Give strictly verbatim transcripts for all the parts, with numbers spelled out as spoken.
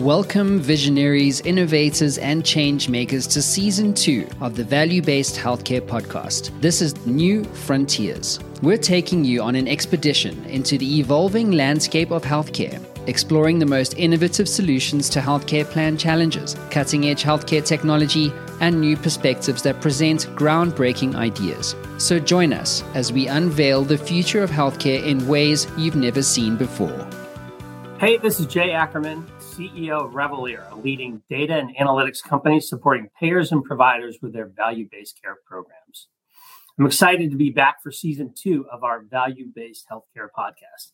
Welcome visionaries, innovators, and change makers to season two of the Value-Based Healthcare Podcast. This is New Frontiers. We're taking you on an expedition into the evolving landscape of healthcare, exploring the most innovative solutions to healthcare plan challenges, cutting-edge healthcare technology, and new perspectives that present groundbreaking ideas. So join us as we unveil the future of healthcare in ways you've never seen before. Hey, this is Jay Ackerman, C E O of Revelier, a leading data and analytics company supporting payers and providers with their value-based care programs. I'm excited to be back for season two of our value-based healthcare podcast.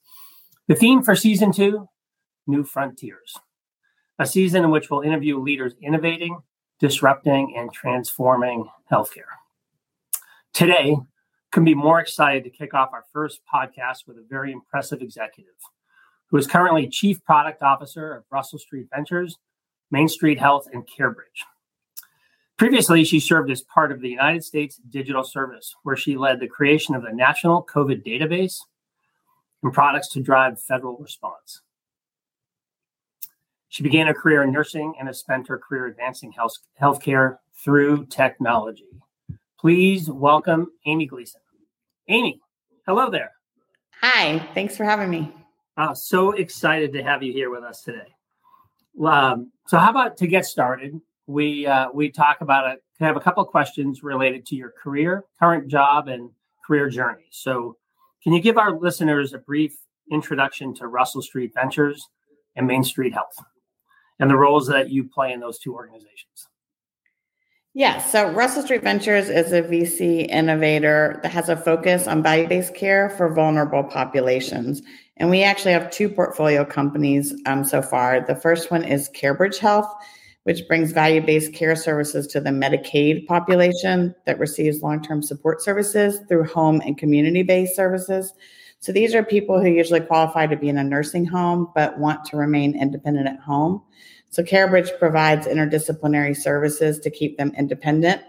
The theme for season two, New Frontiers, a season in which we'll interview leaders innovating, disrupting, and transforming healthcare. Today, couldn't be more excited to kick off our first podcast with a very impressive executive who is currently Chief Product Officer of Russell Street Ventures, Main Street Health, and CareBridge. Previously, she served as part of the United States Digital Service, where she led the creation of the National COVID Database and products to drive federal response. She began her career in nursing and has spent her career advancing health healthcare through technology. Please welcome Amy Gleason. Amy, hello there. Hi, thanks for having me. Uh, so excited to have you here with us today. Um, so how about to get started, we uh, we talk about it. I have a couple of questions related to your career, current job, and career journey. So can you give our listeners a brief introduction to Russell Street Ventures and Main Street Health and the roles that you play in those two organizations? Yeah, so Russell Street Ventures is a V C innovator that has a focus on value-based care for vulnerable populations. And we actually have two portfolio companies um, so far. The first one is CareBridge Health, which brings value-based care services to the Medicaid population that receives long-term support services through home and community-based services. So these are people who usually qualify to be in a nursing home but want to remain independent at home. So CareBridge provides interdisciplinary services to keep them independent,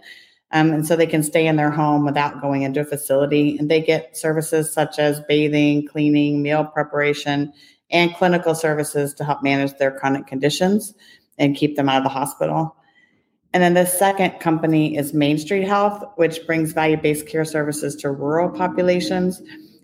um, and so they can stay in their home without going into a facility. And they get services such as bathing, cleaning, meal preparation, and clinical services to help manage their chronic conditions and keep them out of the hospital. And then the second company is Main Street Health, which brings value-based care services to rural populations.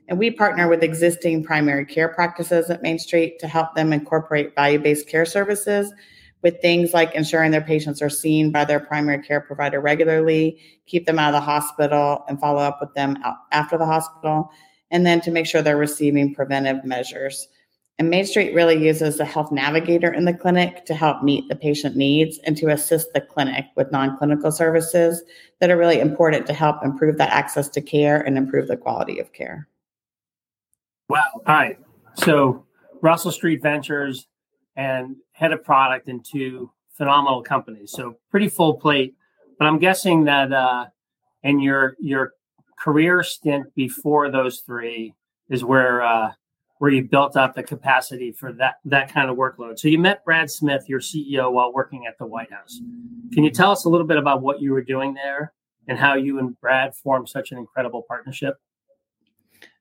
And we partner with existing primary care practices at Main Street to help them incorporate value-based care services with things like ensuring their patients are seen by their primary care provider regularly, keep them out of the hospital, and follow up with them after the hospital, and then to make sure they're receiving preventive measures. And Main Street really uses the health navigator in the clinic to help meet the patient needs and to assist the clinic with non-clinical services that are really important to help improve that access to care and improve the quality of care. Wow. All right. So Russell Street Ventures and head of product in two phenomenal companies. So pretty full plate, but I'm guessing that uh, in your your career stint before those three is where uh, where you built up the capacity for that, that kind of workload. So you met Brad Smith, your C E O, while working at the White House. Can you tell us a little bit about what you were doing there and how you and Brad formed such an incredible partnership?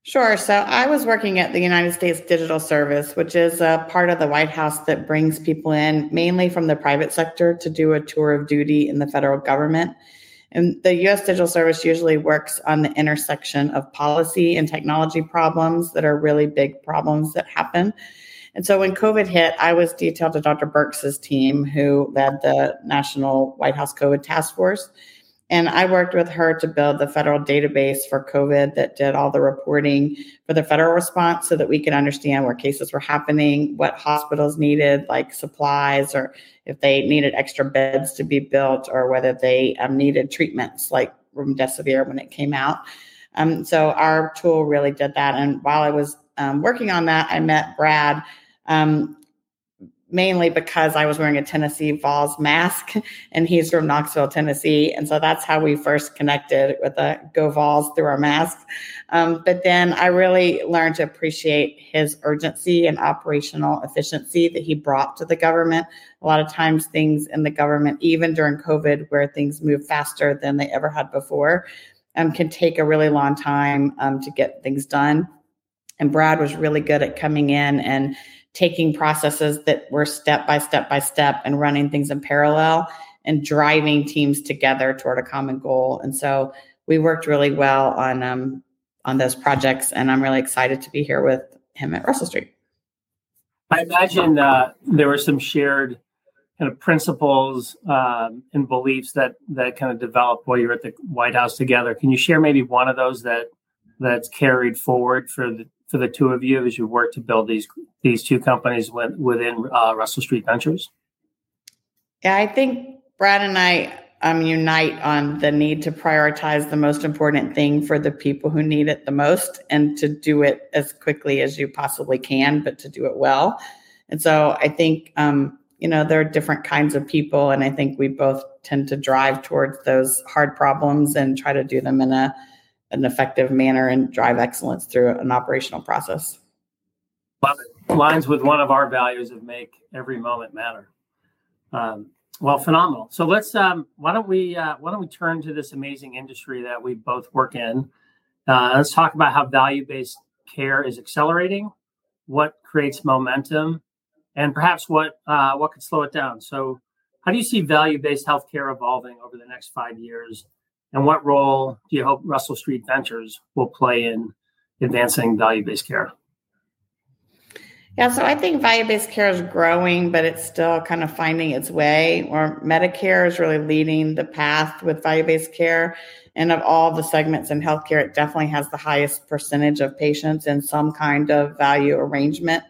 Sure. So I was working at the United States Digital Service, which is a part of the White House that brings people in mainly from the private sector to do a tour of duty in the federal government. And the U S Digital Service usually works on the intersection of policy and technology problems that are really big problems that happen. And so when COVID hit, I was detailed to Doctor Birx's team, who led the National White House COVID Task Force. And I worked with her to build the federal database for COVID that did all the reporting for the federal response so that we could understand where cases were happening, what hospitals needed, like supplies, or if they needed extra beds to be built, or whether they um, needed treatments like remdesivir when it came out. Um, so our tool really did that. And while I was um, working on that, I met Brad, um, mainly because I was wearing a Tennessee Vols mask, and he's from Knoxville, Tennessee. And so that's how we first connected, with the Go Vols through our masks. Um, but then I really learned to appreciate his urgency and operational efficiency that he brought to the government. A lot of times things in the government, even during COVID, where things move faster than they ever had before, um, can take a really long time um, to get things done. And Brad was really good at coming in and taking processes that were step by step by step and running things in parallel and driving teams together toward a common goal. And so we worked really well on um, on those projects, and I'm really excited to be here with him at Russell Street. I imagine uh, there were some shared kind of principles um, and beliefs that that kind of developed while you were at the White House together. Can you share maybe one of those that that's carried forward for the for the two of you as you work to build these these two companies with, within uh, Russell Street Ventures? Yeah, I think Brad and I um, unite on the need to prioritize the most important thing for the people who need it the most, and to do it as quickly as you possibly can, but to do it well. And so I think, um, you know, there are different kinds of people, and I think we both tend to drive towards those hard problems and try to do them in a an effective manner and drive excellence through an operational process. Well, it lines with one of our values of make every moment matter. Um, Well, phenomenal. So let's. Um, why don't we? Uh, why don't we turn to this amazing industry that we both work in? Uh, let's talk about how value-based care is accelerating, what creates momentum, and perhaps what uh, what could slow it down. So, how do you see value-based healthcare evolving over the next five years, and what role do you hope Russell Street Ventures will play in advancing value-based care? Yeah, so I think value-based care is growing, but it's still kind of finding its way, or Medicare is really leading the path with value-based care. And of all the segments in healthcare, it definitely has the highest percentage of patients in some kind of value arrangement.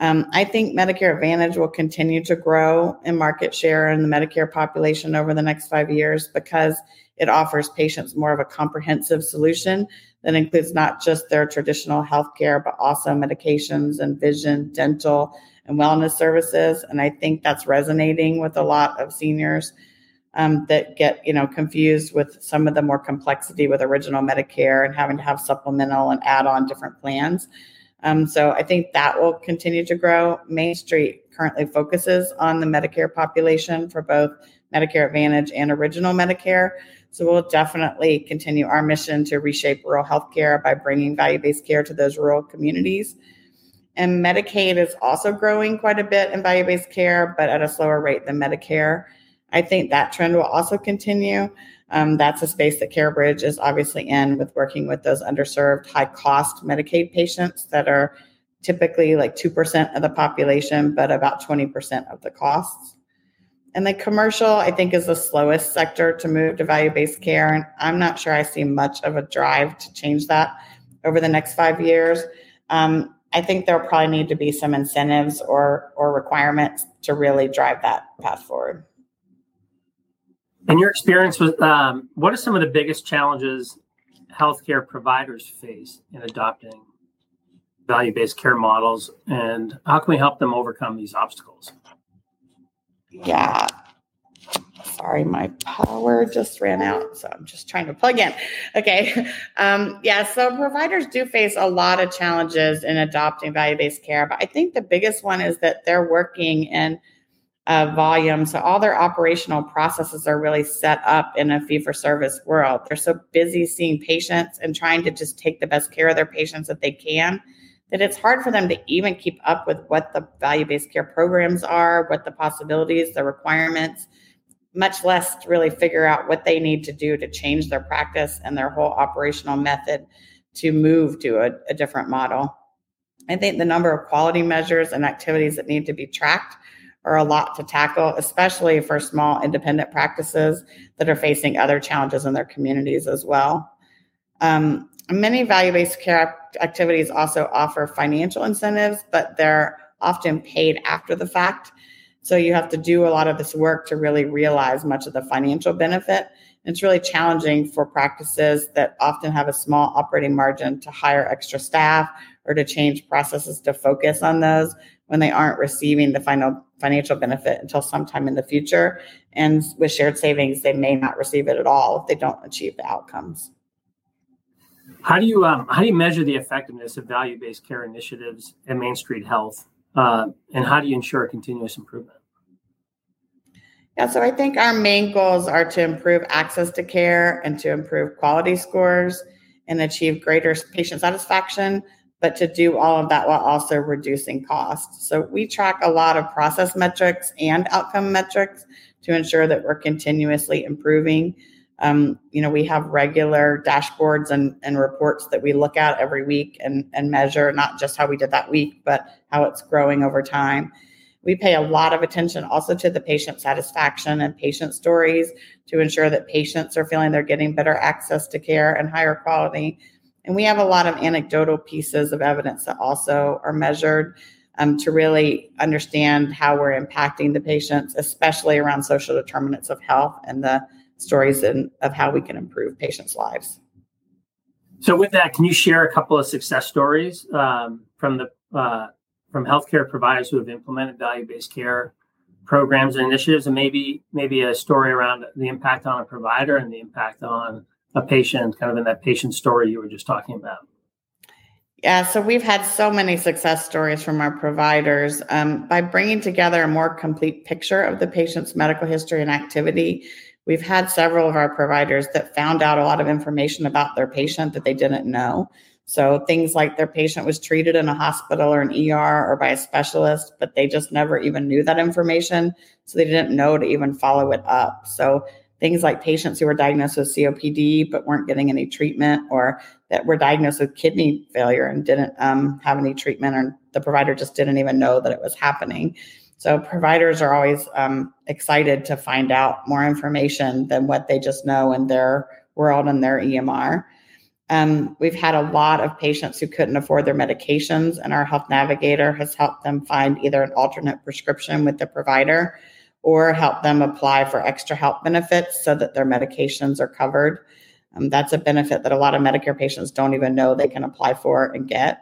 Um, I think Medicare Advantage will continue to grow in market share in the Medicare population over the next five years because it offers patients more of a comprehensive solution that includes not just their traditional healthcare, but also medications and vision, dental, and wellness services. And I think that's resonating with a lot of seniors um, that get, you know, confused with some of the more complexity with original Medicare and having to have supplemental and add-on different plans. Um, so I think that will continue to grow. Main Street currently focuses on the Medicare population for both Medicare Advantage and original Medicare. So we'll definitely continue our mission to reshape rural healthcare by bringing value-based care to those rural communities. And Medicaid is also growing quite a bit in value-based care, but at a slower rate than Medicare. I think that trend will also continue. Um, that's a space that CareBridge is obviously in, with working with those underserved, high-cost Medicaid patients that are typically like two percent of the population, but about twenty percent of the costs. And the commercial, I think, is the slowest sector to move to value-based care, and I'm not sure I see much of a drive to change that over the next five years. Um, I think there'll probably need to be some incentives or or requirements to really drive that path forward. In your experience, with, um, what are some of the biggest challenges healthcare providers face in adopting value-based care models, and how can we help them overcome these obstacles? Yeah. Sorry, my power just ran out, so I'm just trying to plug in. Okay. Um, yeah, so providers do face a lot of challenges in adopting value-based care, but I think the biggest one is that they're working in uh, volume. So all their operational processes are really set up in a fee-for-service world. They're so busy seeing patients and trying to just take the best care of their patients that they can, that it's hard for them to even keep up with what the value-based care programs are, what the possibilities, the requirements, much less to really figure out what they need to do to change their practice and their whole operational method to move to a, a different model. I think the number of quality measures and activities that need to be tracked are a lot to tackle, especially for small independent practices that are facing other challenges in their communities as well. Um, Many value-based care activities also offer financial incentives, but they're often paid after the fact. So you have to do a lot of this work to really realize much of the financial benefit. And it's really challenging for practices that often have a small operating margin to hire extra staff or to change processes to focus on those when they aren't receiving the final financial benefit until sometime in the future. And with shared savings, they may not receive it at all if they don't achieve the outcomes. How do you um, how do you measure the effectiveness of value-based care initiatives at Main Street Health, uh, and how do you ensure continuous improvement? Yeah, so I think our main goals are to improve access to care and to improve quality scores and achieve greater patient satisfaction, but to do all of that while also reducing costs. So we track a lot of process metrics and outcome metrics to ensure that we're continuously improving. Um, you know, we have regular dashboards and, and reports that we look at every week and, and measure not just how we did that week, but how it's growing over time. We pay a lot of attention also to the patient satisfaction and patient stories to ensure that patients are feeling they're getting better access to care and higher quality. And we have a lot of anecdotal pieces of evidence that also are measured um, to really understand how we're impacting the patients, especially around social determinants of health and the stories in, of how we can improve patients' lives. So with that, can you share a couple of success stories um, from the uh, from healthcare providers who have implemented value-based care programs and initiatives, and maybe maybe a story around the impact on a provider and the impact on a patient, kind of in that patient story you were just talking about? Yeah, so we've had so many success stories from our providers. Um, by bringing together a more complete picture of the patient's medical history and activity, we've had several of our providers that found out a lot of information about their patient that they didn't know. So things like their patient was treated in a hospital or an E R or by a specialist, but they just never even knew that information. So they didn't know to even follow it up. So things like patients who were diagnosed with C O P D but weren't getting any treatment, or that were diagnosed with kidney failure and didn't um, have any treatment, or the provider just didn't even know that it was happening. So providers are always um, excited to find out more information than what they just know in their world and their E M R. Um, we've had a lot of patients who couldn't afford their medications, and our health navigator has helped them find either an alternate prescription with the provider or help them apply for extra help benefits so that their medications are covered. Um, that's a benefit that a lot of Medicare patients don't even know they can apply for and get.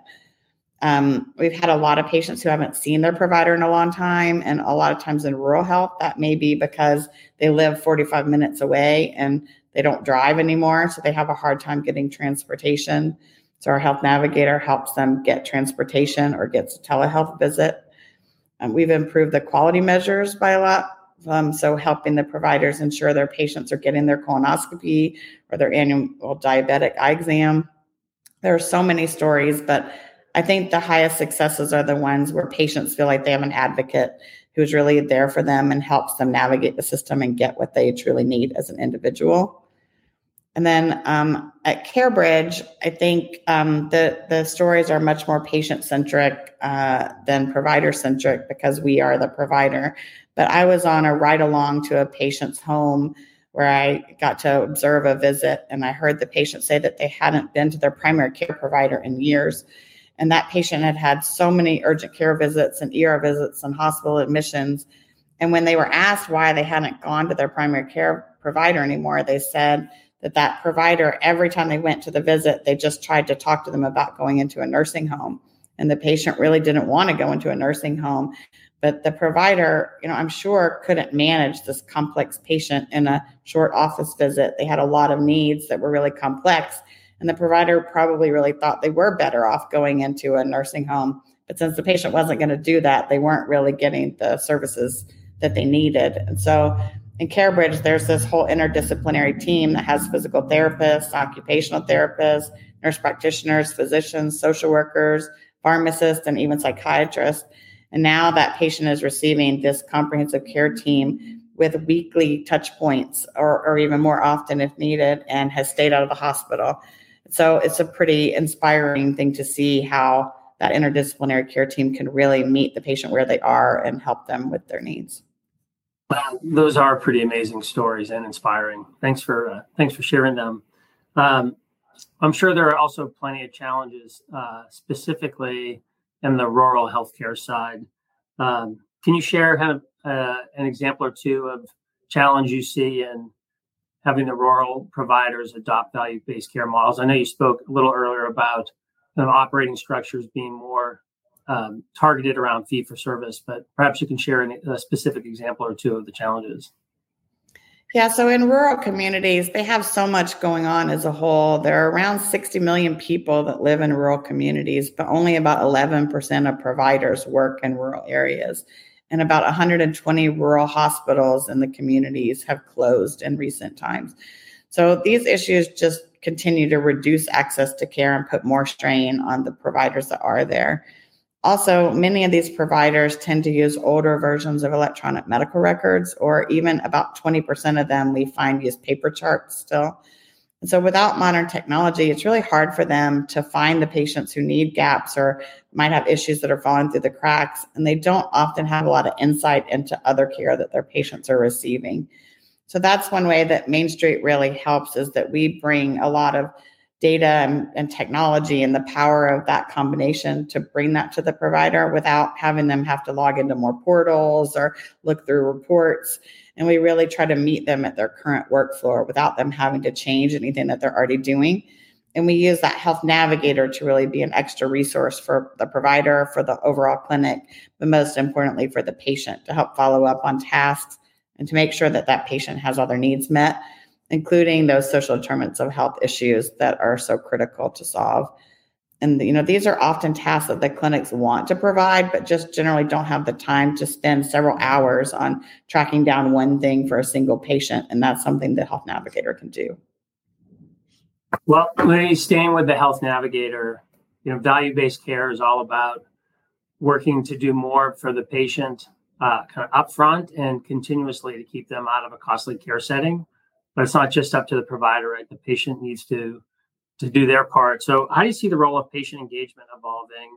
Um, we've had a lot of patients who haven't seen their provider in a long time, and a lot of times in rural health, that may be because they live forty-five minutes away and they don't drive anymore, so they have a hard time getting transportation. So our health navigator helps them get transportation or gets a telehealth visit. Um, we've improved the quality measures by a lot, um, so helping the providers ensure their patients are getting their colonoscopy or their annual diabetic eye exam. There are so many stories, but I think the highest successes are the ones where patients feel like they have an advocate who's really there for them and helps them navigate the system and get what they truly need as an individual. And then um, at CareBridge, I think um, the, the stories are much more patient-centric uh, than provider-centric because we are the provider. But I was on a ride-along to a patient's home where I got to observe a visit, and I heard the patient say that they hadn't been to their primary care provider in years. And that patient had had so many urgent care visits and E R visits and hospital admissions. And when they were asked why they hadn't gone to their primary care provider anymore, they said that that provider, every time they went to the visit, they just tried to talk to them about going into a nursing home. And the patient really didn't want to go into a nursing home. But the provider, you know, I'm sure couldn't manage this complex patient in a short office visit. They had a lot of needs that were really complex. And the provider probably really thought they were better off going into a nursing home. But since the patient wasn't going to do that, they weren't really getting the services that they needed. And so in CareBridge, there's this whole interdisciplinary team that has physical therapists, occupational therapists, nurse practitioners, physicians, social workers, pharmacists, and even psychiatrists. And now that patient is receiving this comprehensive care team with weekly touch points, or, or even more often if needed, and has stayed out of the hospital. So it's a pretty inspiring thing to see how that interdisciplinary care team can really meet the patient where they are and help them with their needs. Wow, those are pretty amazing stories and inspiring. Thanks for uh, thanks for sharing them. Um, I'm sure there are also plenty of challenges, uh, specifically in the rural healthcare side. Um, can you share kind of uh, an example or two of challenge you see in having the rural providers adopt value-based care models? I know you spoke a little earlier about kind of operating structures being more um, targeted around fee-for-service, but perhaps you can share an, a specific example or two of the challenges. Yeah, so in rural communities, they have so much going on as a whole. There are around sixty million people that live in rural communities, but only about eleven percent of providers work in rural areas. And about one hundred twenty rural hospitals in the communities have closed in recent times. So these issues just continue to reduce access to care and put more strain on the providers that are there. Also, many of these providers tend to use older versions of electronic medical records, or even about twenty percent of them we find use paper charts still. And so without modern technology, it's really hard for them to find the patients who need gaps or might have issues that are falling through the cracks, and they don't often have a lot of insight into other care that their patients are receiving. So that's one way that Main Street really helps, is that we bring a lot of data and, and technology and the power of that combination to bring that to the provider without having them have to log into more portals or look through reports. And we really try to meet them at their current workflow without them having to change anything that they're already doing. And we use that health navigator to really be an extra resource for the provider, for the overall clinic, but most importantly for the patient, to help follow up on tasks and to make sure that that patient has all their needs met, including those social determinants of health issues that are so critical to solve. And, you know, these are often tasks that the clinics want to provide, but just generally don't have the time to spend several hours on tracking down one thing for a single patient. And that's something that Health Navigator can do. Well, Lee, staying with the Health Navigator, you know, value-based care is all about working to do more for the patient uh, kind of upfront and continuously to keep them out of a costly care setting. But it's not just up to the provider, right? The patient needs to, to do their part. So how do you see the role of patient engagement evolving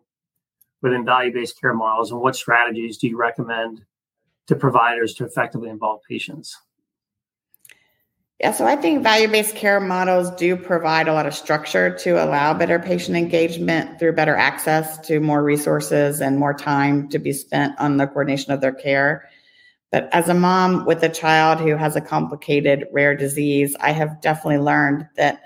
within value-based care models, and what strategies do you recommend to providers to effectively involve patients? Yeah, so I think value-based care models do provide a lot of structure to allow better patient engagement through better access to more resources and more time to be spent on the coordination of their care. But as a mom with a child who has a complicated rare disease, I have definitely learned that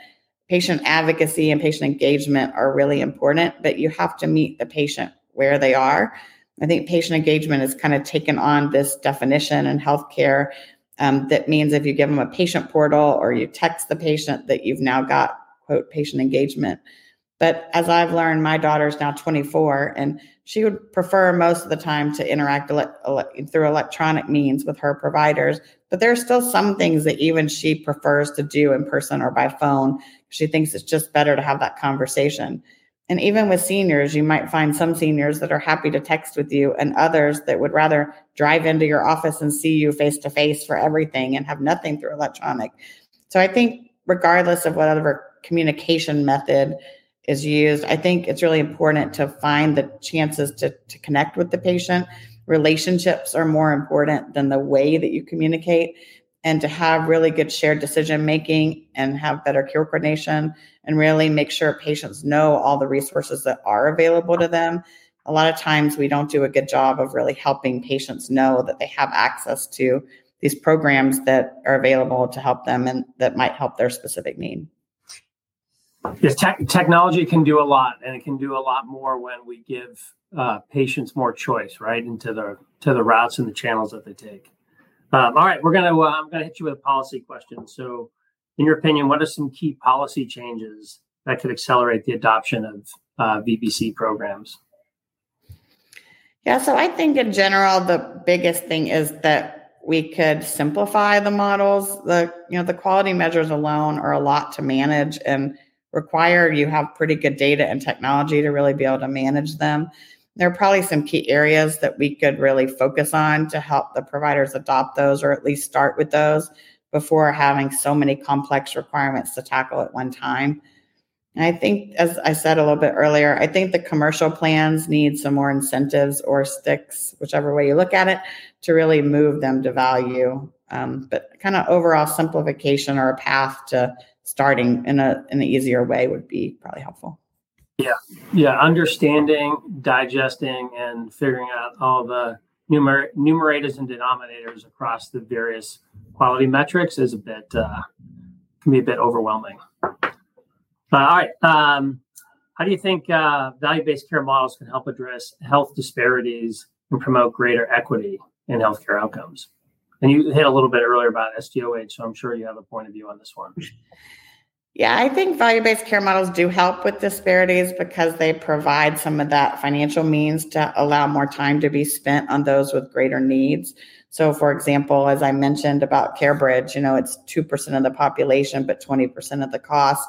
patient advocacy and patient engagement are really important, but you have to meet the patient where they are. I think patient engagement has kind of taken on this definition in healthcare um, that means if you give them a patient portal or you text the patient that you've now got, quote, patient engagement. But as I've learned, my daughter's now twenty-four, and she would prefer most of the time to interact ele- ele- through electronic means with her providers. But there are still some things that even she prefers to do in person or by phone. She thinks it's just better to have that conversation. And even with seniors, you might find some seniors that are happy to text with you and others that would rather drive into your office and see you face to face for everything and have nothing through electronic. So I think regardless of whatever communication method is used, I think it's really important to find the chances to, to connect with the patient. Relationships are more important than the way that you communicate, and to have really good shared decision-making and have better care coordination and really make sure patients know all the resources that are available to them. A lot of times we don't do a good job of really helping patients know that they have access to these programs that are available to help them and that might help their specific need. Yes, te- technology can do a lot, and it can do a lot more when we give uh, patients more choice, right, into the to the routes and the channels that they take. Um, all right, we're gonna uh, I'm gonna hit you with a policy question. So, in your opinion, what are some key policy changes that could accelerate the adoption of uh, V B C programs? Yeah, so I think in general, the biggest thing is that we could simplify the models. The you know the quality measures alone are a lot to manage and require you have pretty good data and technology to really be able to manage them. There are probably some key areas that we could really focus on to help the providers adopt those, or at least start with those before having so many complex requirements to tackle at one time. And I think, as I said a little bit earlier, I think the commercial plans need some more incentives or sticks, whichever way you look at it, to really move them to value. Um, but kind of overall simplification or a path to starting in a in an easier way would be probably helpful. Yeah, yeah. Understanding, digesting, and figuring out all the numer- numerators and denominators across the various quality metrics is a bit uh, can be a bit overwhelming. Uh, all right. Um, how do you think uh, value-based care models can help address health disparities and promote greater equity in healthcare outcomes? And you hit a little bit earlier about S D O H, so I'm sure you have a point of view on this one. Yeah, I think value-based care models do help with disparities because they provide some of that financial means to allow more time to be spent on those with greater needs. So, for example, as I mentioned about CareBridge, you know, it's two percent of the population, but twenty percent of the cost.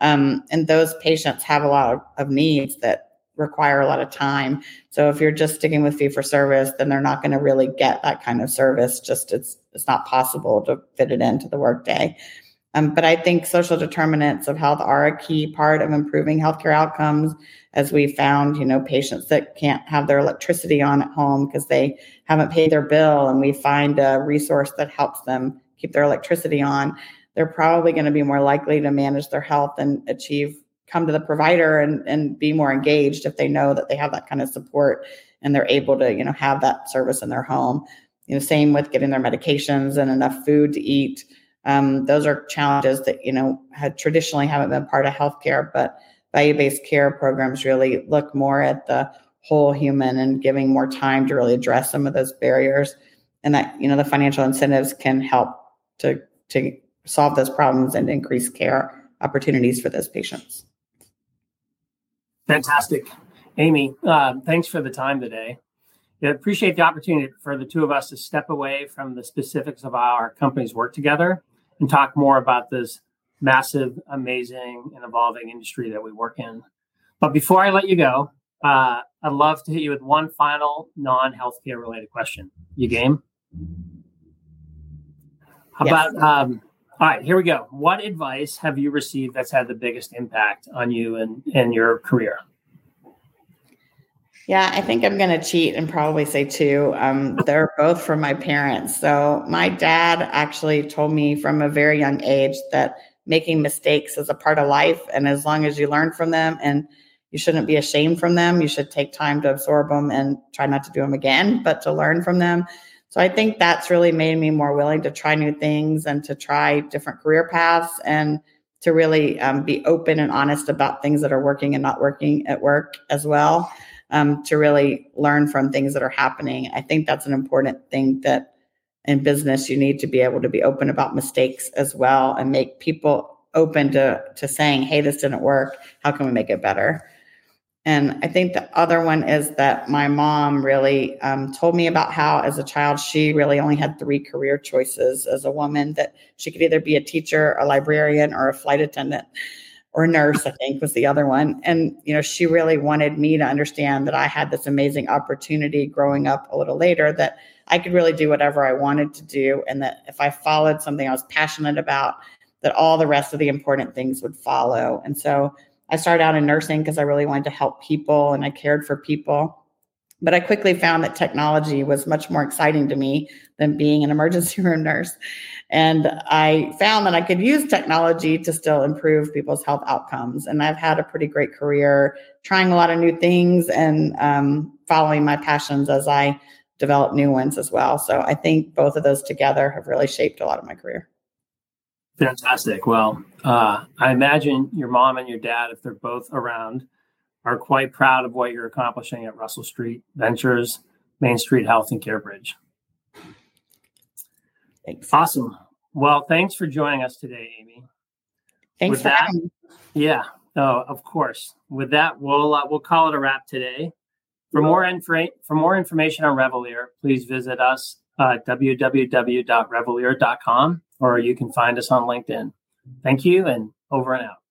Um, and those patients have a lot of, of needs that require a lot of time. So if you're just sticking with fee-for-service, then they're not going to really get that kind of service. Just it's it's not possible to fit it into the workday. Um, but I think social determinants of health are a key part of improving healthcare outcomes. As we found, you know, patients that can't have their electricity on at home because they haven't paid their bill, and we find a resource that helps them keep their electricity on, they're probably going to be more likely to manage their health and achieve, come to the provider and, and be more engaged if they know that they have that kind of support and they're able to, you know, have that service in their home. You know, same with getting their medications and enough food to eat. Um, those are challenges that, you know, had traditionally haven't been part of healthcare, but value-based care programs really look more at the whole human and giving more time to really address some of those barriers. And that, you know, the financial incentives can help to, to solve those problems and increase care opportunities for those patients. Fantastic. Amy, uh, thanks for the time today. I appreciate the opportunity for the two of us to step away from the specifics of how our companies work together and talk more about this massive, amazing, and evolving industry that we work in. But before I let you go, uh, I'd love to hit you with one final non-healthcare related question. You game? How yes. about, um, all right, here we go. What advice have you received that's had the biggest impact on you and, and your career? Yeah, I think I'm going to cheat and probably say two. Um, they're both from my parents. So my dad actually told me from a very young age that making mistakes is a part of life. And as long as you learn from them and you shouldn't be ashamed from them, you should take time to absorb them and try not to do them again, but to learn from them. So I think that's really made me more willing to try new things and to try different career paths and to really um, be open and honest about things that are working and not working at work as well. Um, to really learn from things that are happening. I think that's an important thing that in business, you need to be able to be open about mistakes as well and make people open to, to saying, hey, this didn't work. How can we make it better? And I think the other one is that my mom really um, told me about how as a child, she really only had three career choices as a woman, that she could either be a teacher, a librarian, or a flight attendant. Or nurse, I think, was the other one. And, you know, she really wanted me to understand that I had this amazing opportunity growing up a little later that I could really do whatever I wanted to do. And that if I followed something I was passionate about, that all the rest of the important things would follow. And so I started out in nursing because I really wanted to help people and I cared for people. But I quickly found that technology was much more exciting to me than being an emergency room nurse. And I found that I could use technology to still improve people's health outcomes. And I've had a pretty great career trying a lot of new things and um, following my passions as I develop new ones as well. So I think both of those together have really shaped a lot of my career. Fantastic. Well, uh, I imagine your mom and your dad, if they're both around, are quite proud of what you're accomplishing at Russell Street Ventures, Main Street Health, and CareBridge. Thanks. Awesome. Well, thanks for joining us today, Amy. Thanks With for that, having me. Yeah, oh, of course. With that, we'll uh, we'll call it a wrap today. For more infra- for more information on Revelier, please visit us at w w w dot revelier dot com, or you can find us on LinkedIn. Thank you, and over and out.